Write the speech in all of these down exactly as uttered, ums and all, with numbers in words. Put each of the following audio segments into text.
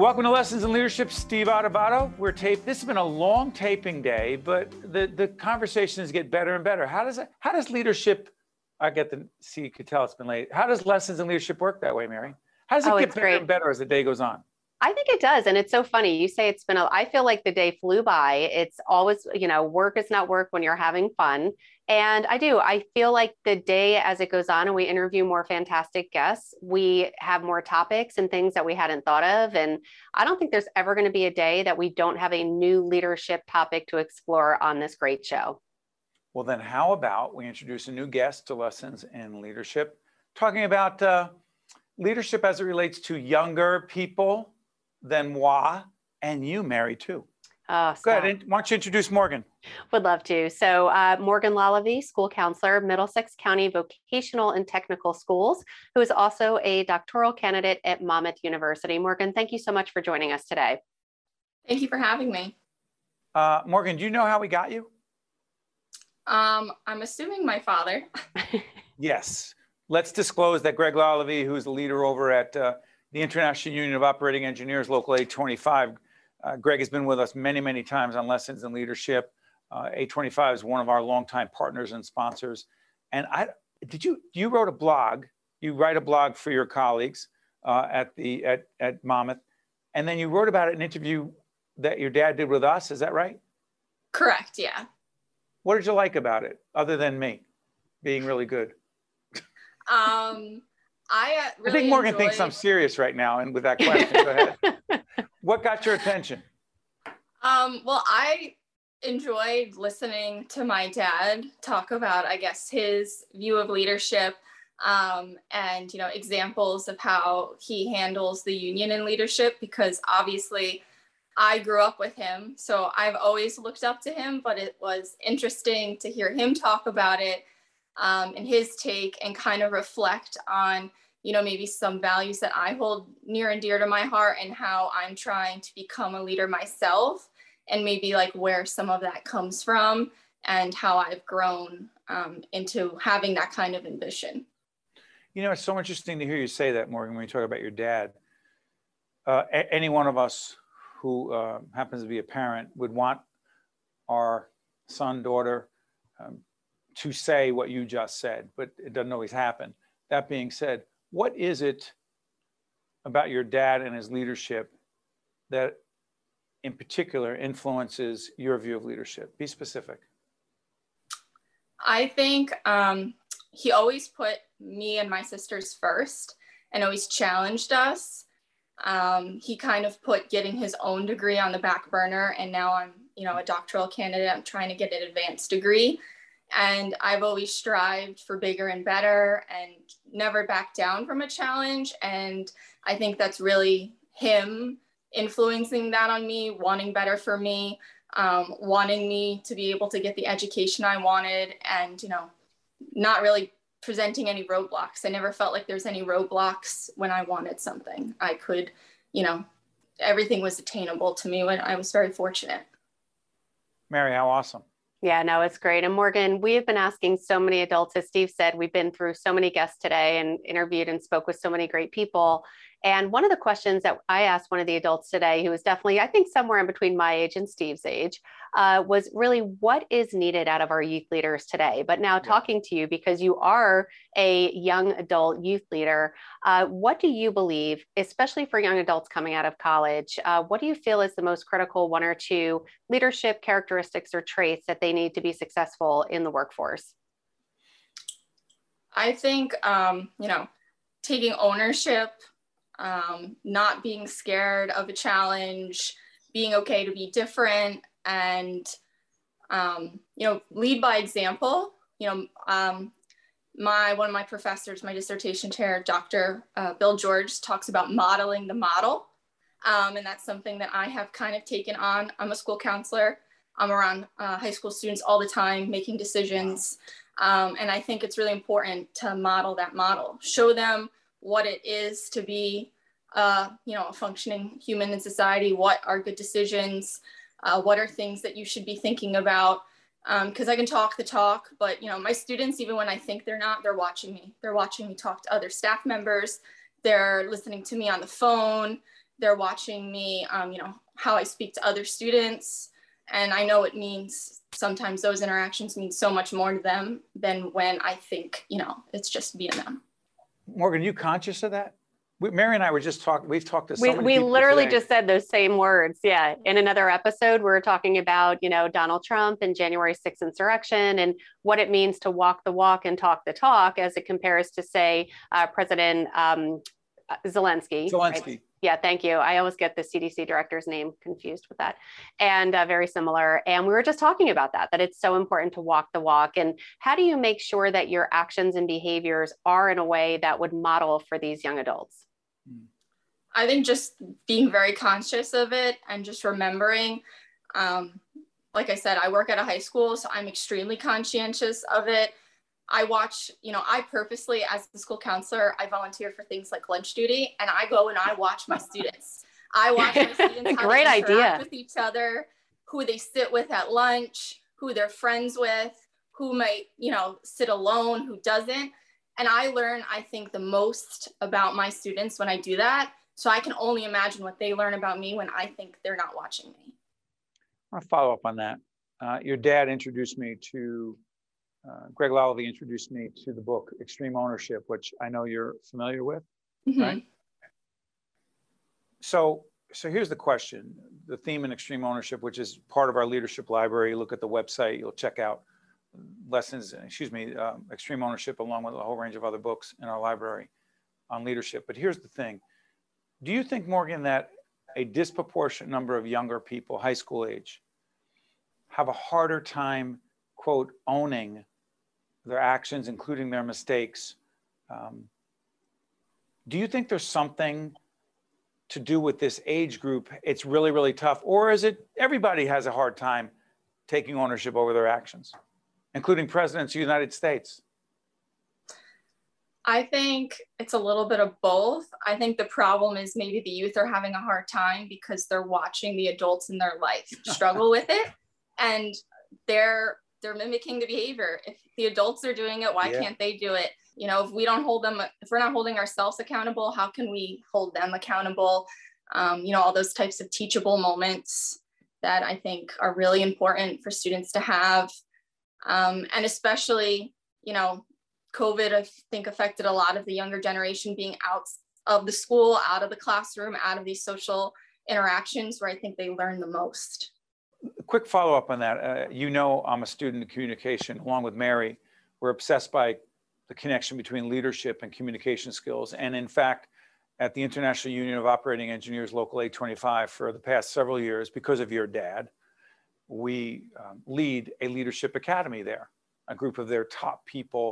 Welcome to Lessons in Leadership, Steve Adubato. We're taped. This has been a long taping day, but the, the conversations get better and better. How does it, how does leadership, I get the, see, you could tell it's been late. How does Lessons in Leadership work that way, Mary? How does it oh, get better great. and better as the day goes on? I think it does. And it's so funny. You say it's been, a, I feel like the day flew by. It's always, you know, work is not work when you're having fun. And I do, I feel like the day as it goes on and we interview more fantastic guests, we have more topics and things that we hadn't thought of. And I don't think there's ever going to be a day that we don't have a new leadership topic to explore on this great show. Well, then how about we introduce a new guest to Lessons in Leadership, talking about uh, leadership as it relates to younger people than moi, and you, Mary, too. Oh, Go ahead. Why don't you introduce Morgan? Would love to. So uh, Morgan Lalevee, school counselor, Middlesex County Vocational and Technical Schools, who is also a doctoral candidate at Monmouth University. Morgan, thank you so much for joining us today. Thank you for having me. Uh, Morgan, do you know how we got you? Um, I'm assuming my father. Yes. Let's disclose that Greg Lalevee, who's the leader over at uh, the International Union of Operating Engineers, Local eight twenty-five. Uh, Greg has been with us many, many times on Lessons in Leadership. Uh, eight twenty-five is one of our longtime partners and sponsors. And I, did you, you wrote a blog, you write a blog for your colleagues uh, at, the, at, at Monmouth, and then you wrote about it in an interview that your dad did with us, is that right? Correct, yeah. What did you like about it, other than me being really good? um. I, really I think Morgan enjoyed... thinks I'm serious right now, and with that question, go ahead. What got your attention? Um, well, I enjoyed listening to my dad talk about, I guess, his view of leadership um, and, you know, examples of how he handles the union in leadership, because obviously I grew up with him, so I've always looked up to him, but it was interesting to hear him talk about it Um, and his take, and kind of reflect on, you know, maybe some values that I hold near and dear to my heart and how I'm trying to become a leader myself, and maybe like where some of that comes from and how I've grown um, into having that kind of ambition. You know, it's so interesting to hear you say that, Morgan, when you talk about your dad. Uh, any one of us who uh, happens to be a parent would want our son, daughter, um, to say what you just said, but it doesn't always happen. That being said, what is it about your dad and his leadership that in particular influences your view of leadership? Be specific. I think um, he always put me and my sisters first and always challenged us. Um, he kind of put getting his own degree on the back burner, and now I'm, you know, a doctoral candidate. I'm trying to get an advanced degree. And I've always strived for bigger and better and never backed down from a challenge. And I think that's really him influencing that on me, wanting better for me, um, wanting me to be able to get the education I wanted, and, you know, not really presenting any roadblocks. I never felt like there's any roadblocks when I wanted something. I could, you know, everything was attainable to me when I was very fortunate. Mary, how awesome. Yeah, no, it's great. And Morgan, we have been asking so many adults, as Steve said, we've been through so many guests today and interviewed and spoke with so many great people. And one of the questions that I asked one of the adults today, who was definitely, I think, somewhere in between my age and Steve's age, uh, was really what is needed out of our youth leaders today. But now talking to you, because you are a young adult youth leader, uh, what do you believe, especially for young adults coming out of college, uh, what do you feel is the most critical one or two leadership characteristics or traits that they need to be successful in the workforce? I think, um, you know, taking ownership, um, not being scared of a challenge, being okay to be different, and, um, you know, lead by example. You know, um, my, one of my professors, my dissertation chair, Doctor Uh, Bill George, talks about modeling the model. Um, and that's something that I have kind of taken on. I'm a school counselor. I'm around uh, high school students all the time, making decisions. Um, and I think it's really important to model that model, show them what it is to be, uh, you know, a functioning human in society. What are good decisions? Uh, what are things that you should be thinking about? Because um, I can talk the talk, but, you know, my students, even when I think they're not, they're watching me. They're watching me talk to other staff members. They're listening to me on the phone. They're watching me, um, you know, how I speak to other students. And I know it means sometimes those interactions mean so much more to them than when I think, you know, it's just me and them. Morgan, are you conscious of that? We, Mary and I were just talking, we've talked to so we, many we people literally today. Just said those same words. Yeah. In another episode, we were talking about, you know, Donald Trump and January sixth insurrection and what it means to walk the walk and talk the talk as it compares to, say, uh, President um, Zelensky. Zelensky. Right? Yeah, thank you. I always get the C D C director's name confused with that, and uh, very similar. And we were just talking about that, that it's so important to walk the walk. And how do you make sure that your actions and behaviors are in a way that would model for these young adults? I think just being very conscious of it and just remembering, um, like I said, I work at a high school, so I'm extremely conscientious of it. I watch, you know, I purposely, as the school counselor, I volunteer for things like lunch duty, and I go and I watch my students. I watch my students how Great they interact idea. With each other, who they sit with at lunch, who they're friends with, who might, you know, sit alone, who doesn't. And I learn, I think, the most about my students when I do that. So I can only imagine what they learn about me when I think they're not watching me. I want to follow up on that. Uh, your dad introduced me to Uh, Greg Lalevee introduced me to the book Extreme Ownership, which I know you're familiar with, mm-hmm. right? So, so here's the question, the theme in Extreme Ownership, which is part of our leadership library. Look at the website, you'll check out lessons, excuse me, um, Extreme Ownership, along with a whole range of other books in our library on leadership. But here's the thing. Do you think, Morgan, that a disproportionate number of younger people, high school age, have a harder time, quote, owning their actions, including their mistakes? Um, do you think there's something to do with this age group? It's really, really tough. Or is it everybody has a hard time taking ownership over their actions, including presidents of the United States? I think it's a little bit of both. I think the problem is maybe the youth are having a hard time because they're watching the adults in their life struggle with it. And they're They're mimicking the behavior. If the adults are doing it, why yeah. can't they do it? You know, if we don't hold them, if we're not holding ourselves accountable, how can we hold them accountable? Um, you know, all those types of teachable moments that I think are really important for students to have. Um, and especially, you know, COVID, I think, affected a lot of the younger generation being out of the school, out of the classroom, out of these social interactions where I think they learn the most. A quick follow-up on that. Uh, you know, I'm a student of communication, along with Mary. We're obsessed by the connection between leadership and communication skills. And in fact, at the International Union of Operating Engineers, Local eight twenty-five, for the past several years, because of your dad, we um, lead a leadership academy there, a group of their top people,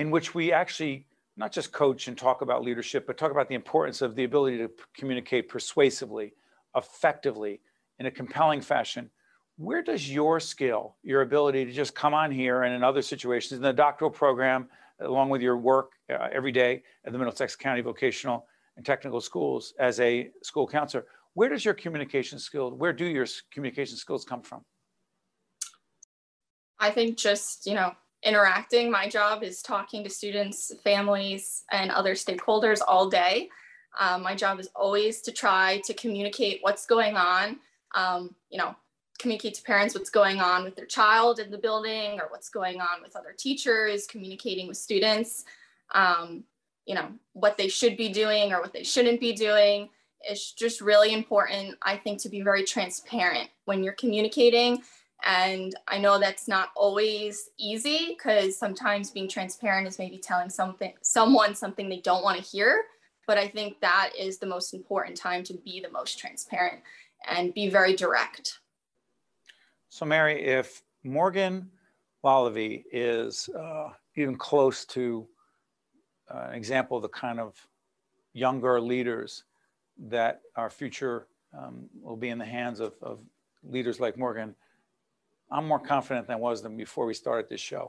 in which we actually not just coach and talk about leadership, but talk about the importance of the ability to communicate persuasively, effectively, in a compelling fashion. Where does your skill, your ability to just come on here and in other situations, in the doctoral program, along with your work uh, every day at the Middlesex County Vocational and Technical Schools as a school counselor, where does your communication skill, where do your communication skills come from? I think just, you know, interacting. My job is talking to students, families, and other stakeholders all day. Um, my job is always to try to communicate what's going on. Um, you know, communicate to parents what's going on with their child in the building or what's going on with other teachers, communicating with students, um, you know, what they should be doing or what they shouldn't be doing. It's just really important, I think, to be very transparent when you're communicating. And I know that's not always easy because sometimes being transparent is maybe telling something, someone something they don't want to hear. But I think that is the most important time to be the most transparent and be very direct. So Mary, if Morgan Lalevee is uh, even close to uh, an example of the kind of younger leaders that our future um, will be in the hands of, of leaders like Morgan, I'm more confident than I was than before we started this show.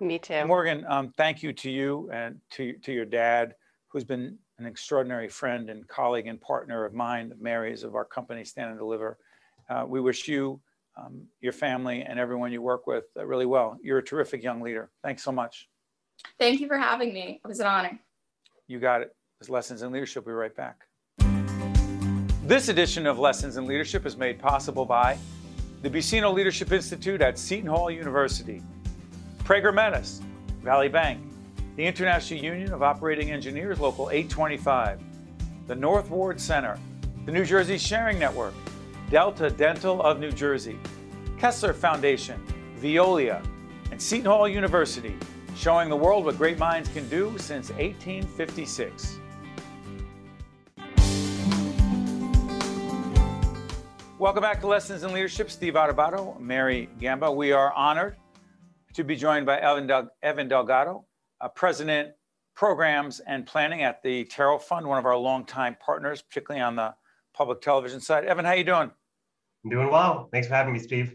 Me too. Morgan, um, thank you to you and to, to your dad, who's been an extraordinary friend and colleague and partner of mine, of Mary's, of our company, Stand and Deliver. Uh, we wish you, um, your family, and everyone you work with uh, really well. You're a terrific young leader. Thanks so much. Thank you for having me. It was an honor. You got it. It's Lessons in Leadership. We'll be right back. This edition of Lessons in Leadership is made possible by the Buccino Leadership Institute at Seton Hall University, Prager Metis, Valley Bank, the International Union of Operating Engineers Local eight twenty-five, the North Ward Center, the New Jersey Sharing Network, Delta Dental of New Jersey, Kessler Foundation, Veolia, and Seton Hall University, showing the world what great minds can do since eighteen fifty-six. Welcome back to Lessons in Leadership. Steve Adubato, Mary Gamba. We are honored to be joined by Evan, Del Evan Delgado, uh, President, Programs and Planning at the Turrell Fund, one of our longtime partners, particularly on the public television side. Evan, how you doing? I'm doing well. Thanks for having me, Steve.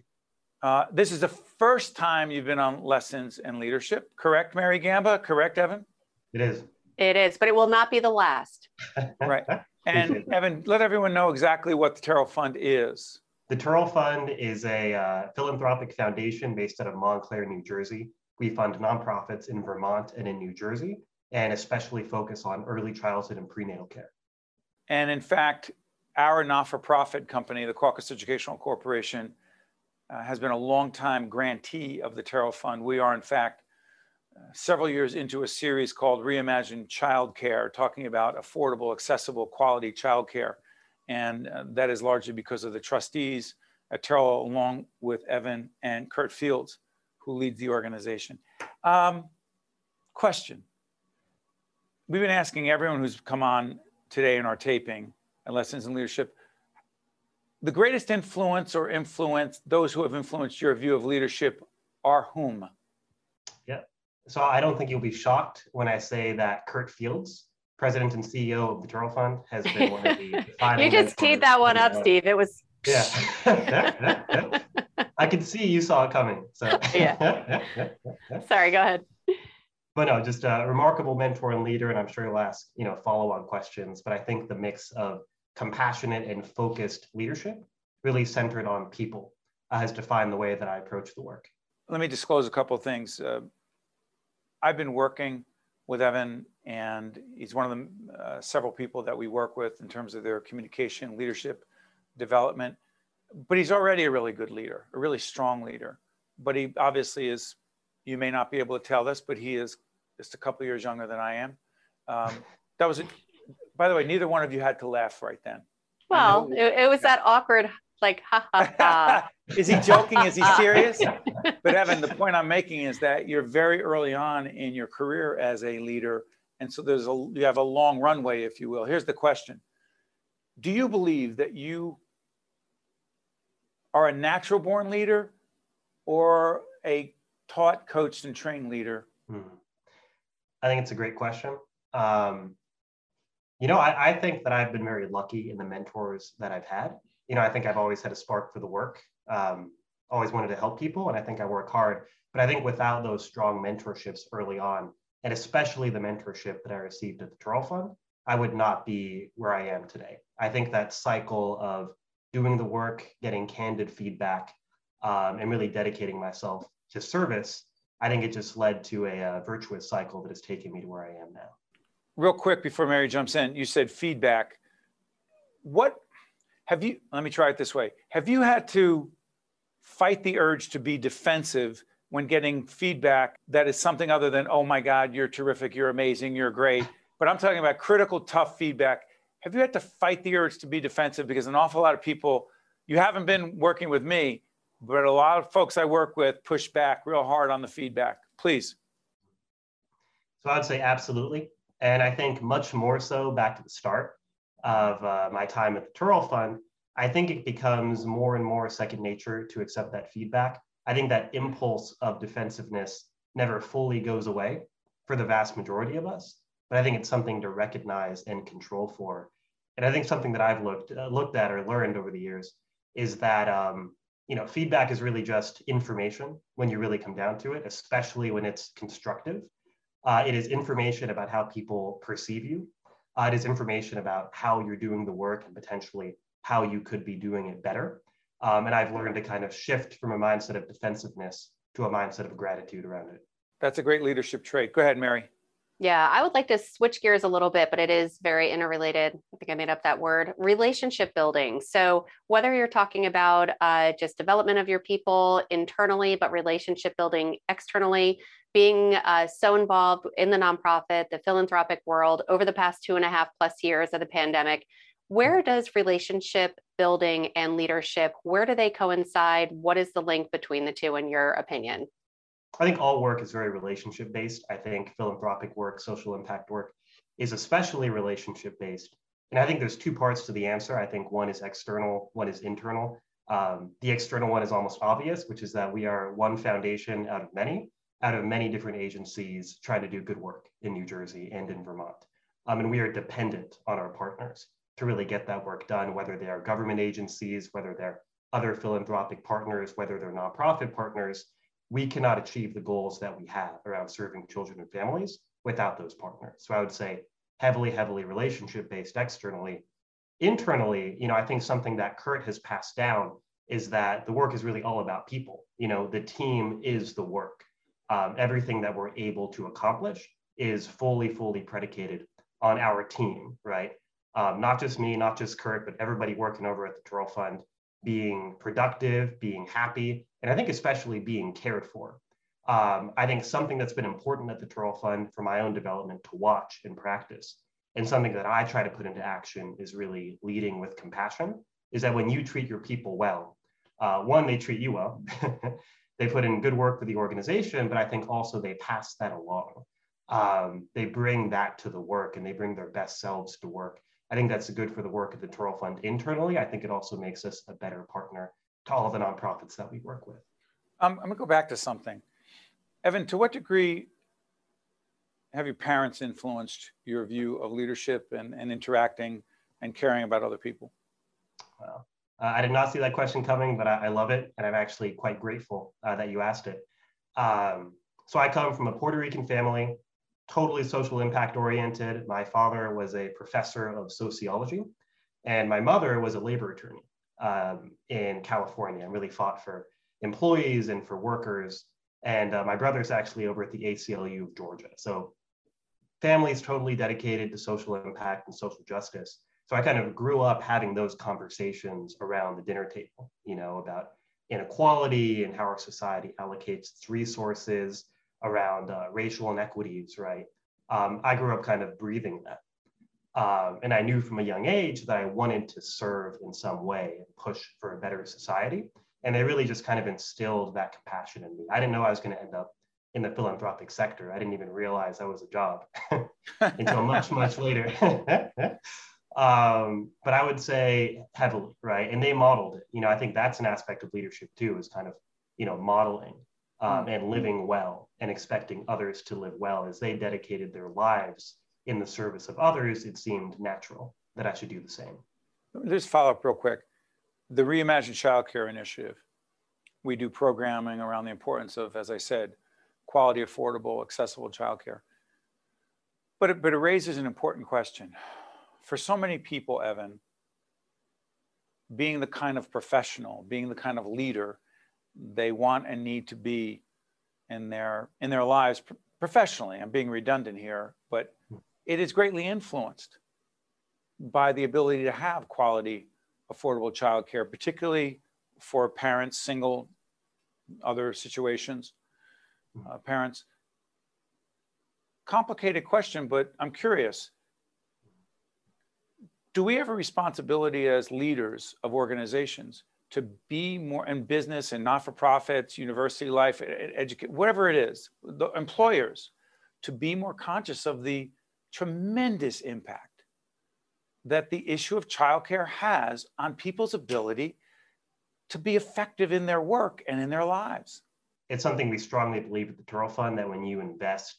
Uh, this is the first time you've been on Lessons in Leadership, correct, Mary Gamba? Correct, Evan? It is. It is, but it will not be the last. Right. And Evan, let everyone know exactly what the Turrell Fund is. The Turrell Fund is a uh, philanthropic foundation based out of Montclair, New Jersey. We fund nonprofits in Vermont and in New Jersey, and especially focus on early childhood and prenatal care. And in fact, our not-for-profit company, the Caucus Educational Corporation, uh, has been a long-time grantee of the Turrell Fund. We are, in fact, uh, several years into a series called Reimagine Childcare, talking about affordable, accessible, quality childcare. And uh, that is largely because of the trustees at Turrell, along with Evan and Kurt Fields, who leads the organization. Um, question. We've been asking everyone who's come on today in our taping at Lessons in Leadership, the greatest influence or influence, those who have influenced your view of leadership are whom? Yeah, so I don't think you'll be shocked when I say that Kurt Fields, President and C E O of the Turrell Fund, has been one of the final You just teed that one up, Steve. It was... Yeah, yeah, yeah, yeah. I could see you saw it coming. So. Yeah. Yeah, yeah, yeah. Sorry, go ahead. But no, just a remarkable mentor and leader, and I'm sure you'll ask, you know, follow-on questions. But I think the mix of compassionate and focused leadership, really centered on people, uh, has defined the way that I approach the work. Let me disclose a couple of things. Uh, I've been working with Evan, and he's one of the uh, several people that we work with in terms of their communication, leadership, development. But he's already a really good leader, a really strong leader. But he obviously is. You may not be able to tell this, but he is just a couple of years younger than I am. Um, that was, a, by the way, neither one of you had to laugh right then. Well, it, it was that awkward, like, ha, ha, ha. Is he joking? Is he serious? But Evan, the point I'm making is that you're very early on in your career as a leader. And so there's a, you have a long runway, if you will. Here's the question. Do you believe that you are a natural born leader or a taught, coached, and trained leader? Hmm. I think it's a great question. Um, you know, I, I think that I've been very lucky in the mentors that I've had. You know, I think I've always had a spark for the work, um, always wanted to help people, and I think I work hard. But I think without those strong mentorships early on, and especially the mentorship that I received at the Turrell Fund, I would not be where I am today. I think that cycle of doing the work, getting candid feedback, um, and really dedicating myself to service, I think it just led to a, a virtuous cycle that has taken me to where I am now. Real quick before Mary jumps in, you said feedback. What have you, let me try it this way. Have you had to fight the urge to be defensive when getting feedback that is something other than, oh my God, you're terrific, you're amazing, you're great, but I'm talking about critical, tough feedback. Have you had to fight the urge to be defensive? Because an awful lot of people, you haven't been working with me, but a lot of folks I work with push back real hard on the feedback. Please. So I would say absolutely. And I think much more so back to the start of uh, my time at the Turrell Fund, I think it becomes more and more second nature to accept that feedback. I think that impulse of defensiveness never fully goes away for the vast majority of us, but I think it's something to recognize and control for. And I think something that I've looked, uh, looked at or learned over the years is that, um, you know, feedback is really just information when you really come down to it, especially when it's constructive. Uh, it is information about how people perceive you. Uh, it is information about how you're doing the work and potentially how you could be doing it better. Um, and I've learned to kind of shift from a mindset of defensiveness to a mindset of gratitude around it. That's a great leadership trait. Go ahead, Mary. Yeah, I would like to switch gears a little bit, but it is very interrelated. I think I made up that word, relationship building. So whether you're talking about uh, just development of your people internally, but relationship building externally, being uh, so involved in the nonprofit, the philanthropic world over the past two and a half plus years of the pandemic, where does relationship building and leadership, where do they coincide? What is the link between the two in your opinion? I think all work is very relationship based. I think philanthropic work, social impact work is especially relationship based. And I think there's two parts to the answer. I think one is external, one is internal. Um, the external one is almost obvious, which is that we are one foundation out of many, out of many different agencies trying to do good work in New Jersey and in Vermont. Um, and we are dependent on our partners to really get that work done, whether they are government agencies, whether they're other philanthropic partners, whether they're nonprofit partners. We cannot achieve the goals that we have around serving children and families without those partners. So I would say heavily, heavily relationship-based externally. Internally, you know, I think something that Kurt has passed down is that the work is really all about people. You know, the team is the work. Um, everything that we're able to accomplish is fully, fully predicated on our team, right? Um, not just me, not just Kurt, but everybody working over at the Turrell Fund, being productive, being happy, and I think especially being cared for. Um, I think something that's been important at the Turrell Fund for my own development to watch and practice, and something that I try to put into action is really leading with compassion, is that when you treat your people well, uh, one, they treat you well, they put in good work for the organization, but I think also they pass that along. Um, they bring that to the work and they bring their best selves to work. I think that's good for the work of the Turrell Fund internally. I think it also makes us a better partner to all of the nonprofits that we work with. Um, I'm going to go back to something. Evan, to what degree have your parents influenced your view of leadership and, and interacting and caring about other people? Well, uh, I did not see that question coming, but I, I love it. And I'm actually quite grateful uh, that you asked it. Um, so I come from a Puerto Rican family, totally social impact oriented. My father was a professor of sociology and my mother was a labor attorney. Um, in California, and really fought for employees and for workers. And uh, my brother's actually over at the A C L U of Georgia. So families totally dedicated to social impact and social justice. So I kind of grew up having those conversations around the dinner table, you know, about inequality and how our society allocates its resources around uh, racial inequities, right? Um, I grew up kind of breathing that. Um, and I knew from a young age that I wanted to serve in some way and push for a better society. And they really just kind of instilled that compassion in me. I didn't know I was going to end up in the philanthropic sector. I didn't even realize that was a job until much, much later. um, but I would say heavily, right? And they modeled it. You know, I think that's an aspect of leadership too, is kind of, you know, modeling um, and living well and expecting others to live well as they dedicated their lives in the service of others. It seemed natural that I should do the same. Let's follow up real quick. The Reimagine Childcare Initiative, we do programming around the importance of, as I said, quality, affordable, accessible childcare. But it, but it raises an important question. For so many people, Evan, being the kind of professional, being the kind of leader they want and need to be in their, in their lives professionally, I'm being redundant here, but it is greatly influenced by the ability to have quality, affordable childcare, particularly for parents, single, other situations, uh, parents. Complicated question, but I'm curious. Do we have a responsibility as leaders of organizations to be more in business and not-for-profits, university life, educate, whatever it is, the employers, to be more conscious of the tremendous impact that the issue of childcare has on people's ability to be effective in their work and in their lives? It's something we strongly believe at the Turrell Fund, that when you invest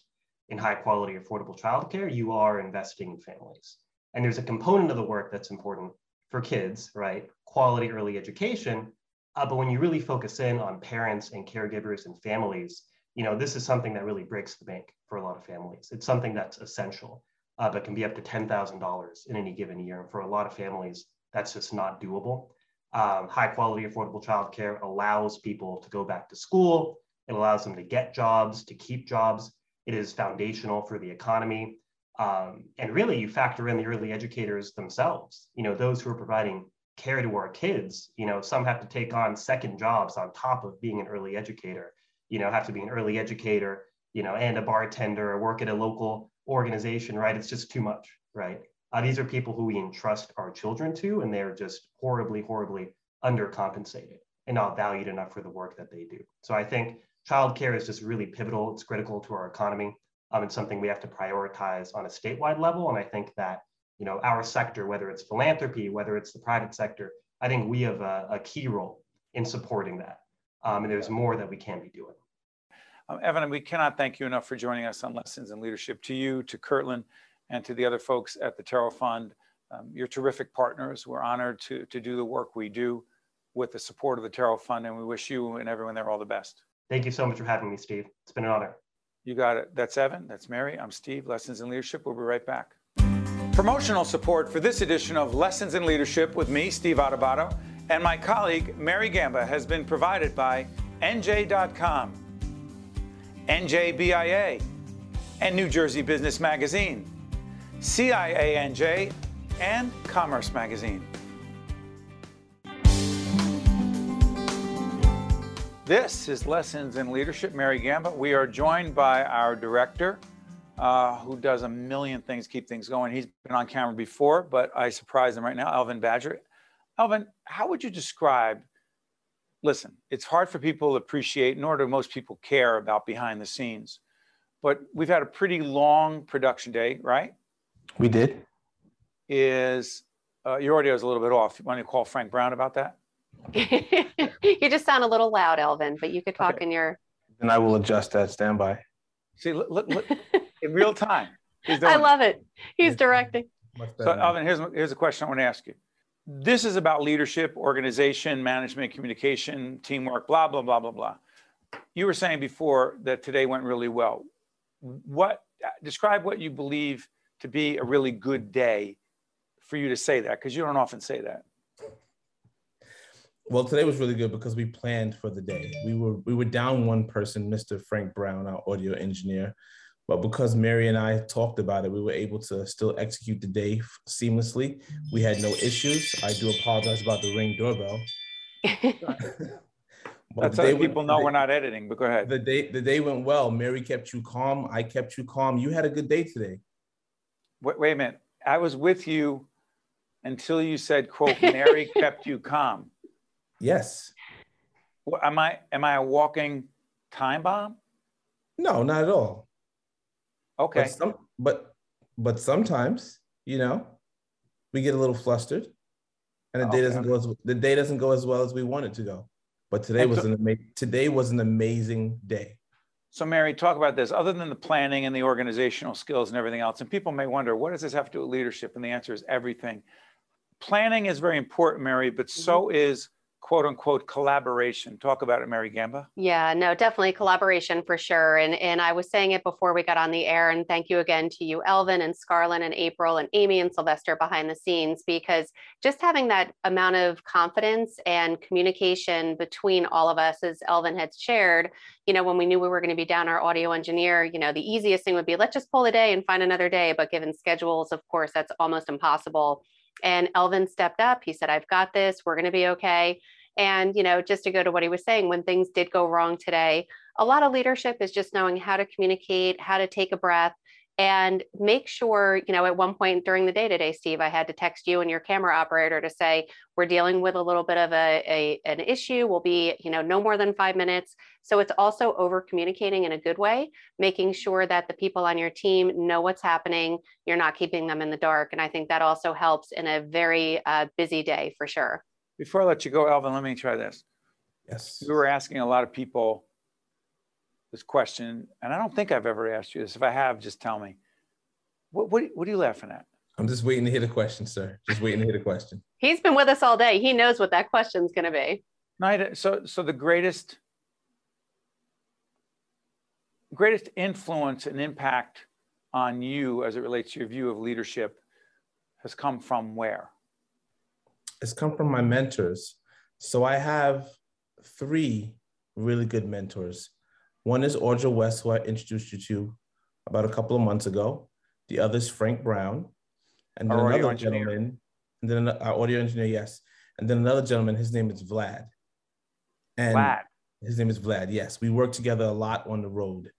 in high quality, affordable childcare, you are investing in families. And there's a component of the work that's important for kids, right? Quality early education. Uh, but when you really focus in on parents and caregivers and families, you know, this is something that really breaks the bank for a lot of families. It's something that's essential, uh, but can be up to ten thousand dollars in any given year. And for a lot of families, that's just not doable. Um, high quality, affordable childcare allows people to go back to school. It allows them to get jobs, to keep jobs. It is foundational for the economy. Um, and really, you factor in the early educators themselves, you know, those who are providing care to our kids. You know, some have to take on second jobs on top of being an early educator, you know, have to be an early educator, you know, and a bartender or work at a local organization, right? It's just too much, right? Uh, these are people who we entrust our children to, and they're just horribly, horribly undercompensated and not valued enough for the work that they do. So I think childcare is just really pivotal. It's critical to our economy. Um, it's something we have to prioritize on a statewide level. And I think that, you know, our sector, whether it's philanthropy, whether it's the private sector, I think we have a, a key role in supporting that. Um, and there's more that we can be doing. Um, Evan, we cannot thank you enough for joining us on Lessons in Leadership. To you, to Kirtland, and to the other folks at the Turrell Fund, um, you're terrific partners. We're honored to, to do the work we do with the support of the Turrell Fund, and we wish you and everyone there all the best. Thank you so much for having me, Steve. It's been an honor. You got it. That's Evan. That's Mary. I'm Steve. Lessons in Leadership. We'll be right back. Promotional support for this edition of Lessons in Leadership with me, Steve Adubato, and my colleague, Mary Gamba, has been provided by N J dot com, N J B I A, and New Jersey Business Magazine, C I A N J, and Commerce Magazine. This is Lessons in Leadership. Mary Gamba. We are joined by our director, uh, who does a million things, keep things going. He's been on camera before, but I surprised him right now, Elvin Badger. Elvin, how would you describe, listen, it's hard for people to appreciate, nor do most people care about behind the scenes, but we've had a pretty long production day, right? We did. Is, uh, your audio is a little bit off. You want to call Frank Brown about that? You just sound a little loud, Elvin, but you could talk okay. in your... Then I will adjust that. Standby. See, look, look, look in real time. He's I love it. He's, he's directing. So, Elvin, here's, here's a question I want to ask you. This is about leadership, organization, management, communication, teamwork, blah, blah, blah, blah, blah. You were saying before that today went really well. What, describe what you believe to be a really good day for you to say that, because you don't often say that. Well, today was really good because we planned for the day. We were we were down one person, Mister Frank Brown, our audio engineer, but because Mary and I talked about it, we were able to still execute the day seamlessly. We had no issues. I do apologize about the Ring doorbell. That's how people know we're not editing, but go ahead. The day the day went well. Mary kept you calm. I kept you calm. You had a good day today. Wait, wait a minute. I was with you until you said, quote, Mary kept you calm. Yes. Well, am I am I a walking time bomb? No, not at all. Okay. But, some, but but sometimes, you know, we get a little flustered, and the okay. day doesn't go as the day doesn't go as well as we want it to go. But today and was so, an ama- today was an amazing day. So, Mary, talk about this. Other than the planning and the organizational skills and everything else, and people may wonder, what does this have to do with leadership? And the answer is everything. Planning is very important, Mary, but mm-hmm. so is quote unquote collaboration. Talk about it, Mary Gamba. Yeah, no, definitely collaboration for sure. And and I was saying it before we got on the air, and thank you again to you, Elvin, and Scarlin, and April, and Amy, and Sylvester behind the scenes, because just having that amount of confidence and communication between all of us, as Elvin had shared, you know, when we knew we were going to be down our audio engineer, you know, the easiest thing would be, let's just pull a day and find another day. But given schedules, of course, that's almost impossible. And Elvin stepped up. He said, I've got this. We're going to be okay. And, you know, just to go to what he was saying, when things did go wrong today, a lot of leadership is just knowing how to communicate, how to take a breath, and make sure, you know, at one point during the day today, Steve, I had to text you and your camera operator to say, we're dealing with a little bit of a, a an issue. We'll be, you know, no more than five minutes. So it's also over communicating in a good way, making sure that the people on your team know what's happening. You're not keeping them in the dark. And I think that also helps in a very uh, busy day for sure. Before I let you go, Elvin, let me try this. Yes. We were asking a lot of people this question, and I don't think I've ever asked you this. If I have, just tell me. What, what, what are you laughing at? I'm just waiting to hear the question, sir. Just waiting to hear the question. He's been with us all day. He knows what that question's going to be. No, so, so the greatest, greatest influence and impact on you as it relates to your view of leadership has come from where? It's come from my mentors. So I have three really good mentors. One is Audra West, who I introduced you to about a couple of months ago. The other is Frank Brown. And then our another gentleman, and then our audio engineer, yes. And then another gentleman, his name is Vlad. And Vlad. His name is Vlad, yes. We work together a lot on the road.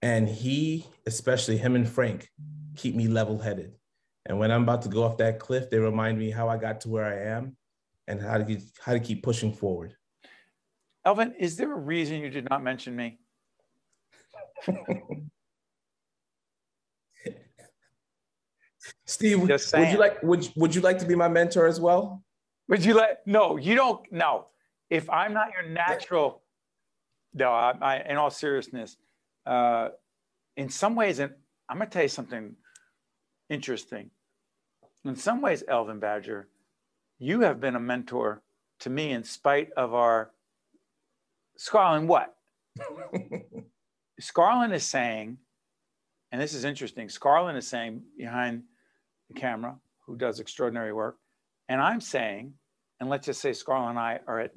And he, especially him and Frank, keep me level-headed. And when I'm about to go off that cliff, they remind me how I got to where I am and how to get, how to keep pushing forward. Elvin, is there a reason you did not mention me? Steve, would you like would would you like to be my mentor as well? Would you like? No, you don't. No, if I'm not your natural, no. I, I in all seriousness, uh, in some ways, and I'm gonna tell you something interesting. In some ways, Elvin Badger, you have been a mentor to me in spite of our. Scarlin, what? Scarlin is saying, and this is interesting, Scarlin is saying behind the camera, who does extraordinary work, and I'm saying, and let's just say Scarlin and I are at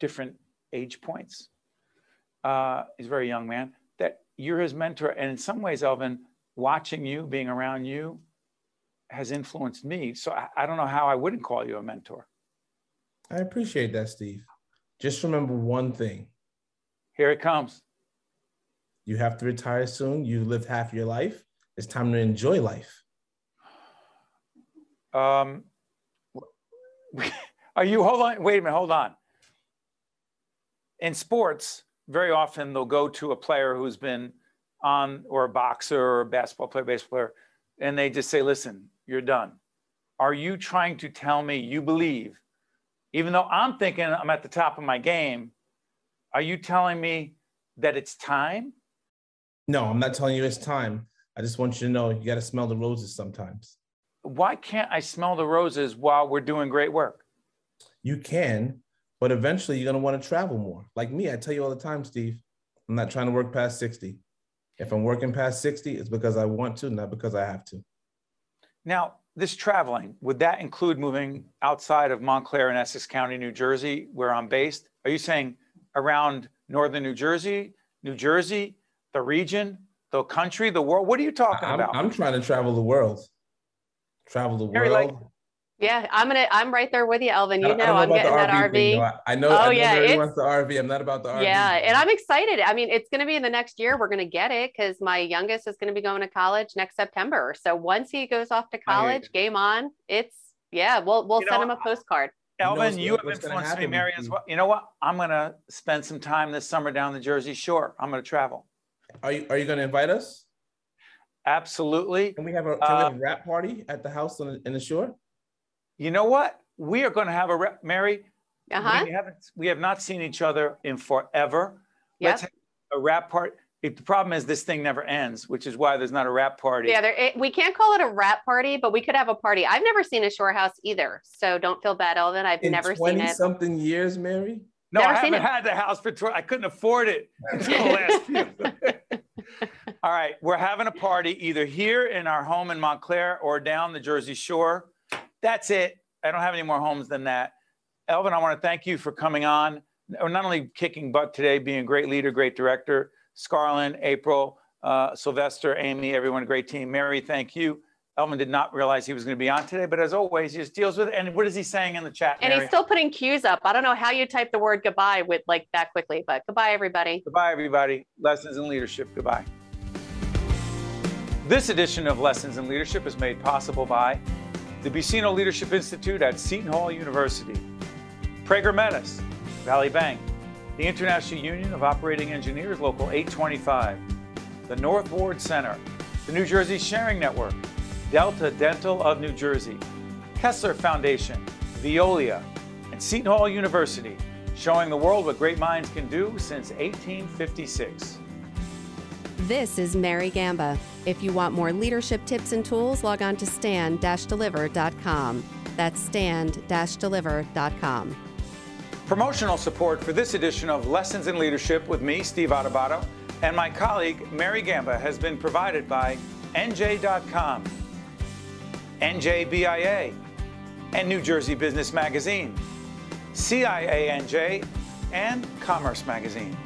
different age points, uh, he's a very young man, that you're his mentor, and in some ways, Elvin, watching you, being around you, has influenced me, so I, I don't know how I wouldn't call you a mentor. I appreciate that, Steve. Just remember one thing. Here it comes. You have to retire soon. You've lived half your life. It's time to enjoy life. Um, are you, hold on, wait a minute, hold on. In sports, very often they'll go to a player who's been on, or a boxer, or a basketball player, baseball player, and they just say, listen, you're done. Are you trying to tell me you believe, even though I'm thinking I'm at the top of my game, are you telling me that it's time? No, I'm not telling you it's time. I just want you to know you got to smell the roses sometimes. Why can't I smell the roses while we're doing great work? You can, but eventually you're going to want to travel more. Like me, I tell you all the time, Steve, I'm not trying to work past sixty. If I'm working past sixty, it's because I want to, not because I have to. Now, this traveling, would that include moving outside of Montclair and Essex County, New Jersey, where I'm based? Are you saying around northern New Jersey, New Jersey, the region, the country, the world? What are you talking I'm, about? I'm trying to travel the world. Travel the Very world. Like, yeah, I'm gonna. I'm right there with you, Elvin. You know, know I'm getting that R V. Thing, no, I know. Oh, I know yeah, everyone wants the R V. I'm not about the R V. Yeah, and I'm excited. I mean, it's going to be in the next year. We're going to get it because my youngest is going to be going to college next September. So once he goes off to college, game on. It's yeah. We'll we'll you send know, him a postcard. Elvin, you, know you have influenced me, Mary, as well. You know what? I'm going to spend some time this summer down the Jersey Shore. I'm going to travel. Are you Are you going to invite us? Absolutely. Can we have a Can uh, we have a wrap party at the house on the, in the shore? You know what? We are going to have a rep, Mary. Uh-huh. We haven't, we have not seen each other in forever. Yep. Let's have a wrap party. The problem is this thing never ends, which is why there's not a wrap party. Yeah, there, it, we can't call it a wrap party, but we could have a party. I've never seen a shore house either, so don't feel bad, Elvin. I've in never seen it. twenty-something years, Mary? No, never I haven't it. had the house for twenty. I couldn't afford it until the last few. All right, we're having a party either here in our home in Montclair or down the Jersey Shore. That's it. I don't have any more homes than that. Elvin, I want to thank you for coming on, not only kicking butt today, being a great leader, great director, Scarlin, April, uh, Sylvester, Amy, everyone, great team. Mary, thank you. Elvin did not realize he was going to be on today, but as always, he just deals with it. And what is he saying in the chat, Mary? And he's still putting cues up. I don't know how you type the word goodbye with like that quickly, but goodbye, everybody. Goodbye, everybody. Lessons in Leadership. Goodbye. This edition of Lessons in Leadership is made possible by the Buccino Leadership Institute at Seton Hall University, Prager Metis, Valley Bank, the International Union of Operating Engineers, Local eight twenty-five, the North Ward Center, the New Jersey Sharing Network, Delta Dental of New Jersey, Kessler Foundation, Veolia, and Seton Hall University, showing the world what great minds can do since eighteen fifty-six. This is Mary Gamba. If you want more leadership tips and tools, log on to stand dash deliver dot com. That's stand dash deliver dot com. Promotional support for this edition of Lessons in Leadership with me, Steve Adubato, and my colleague, Mary Gamba, has been provided by N J dot com, N J B I A, and New Jersey Business Magazine, C I A N J, and Commerce Magazine.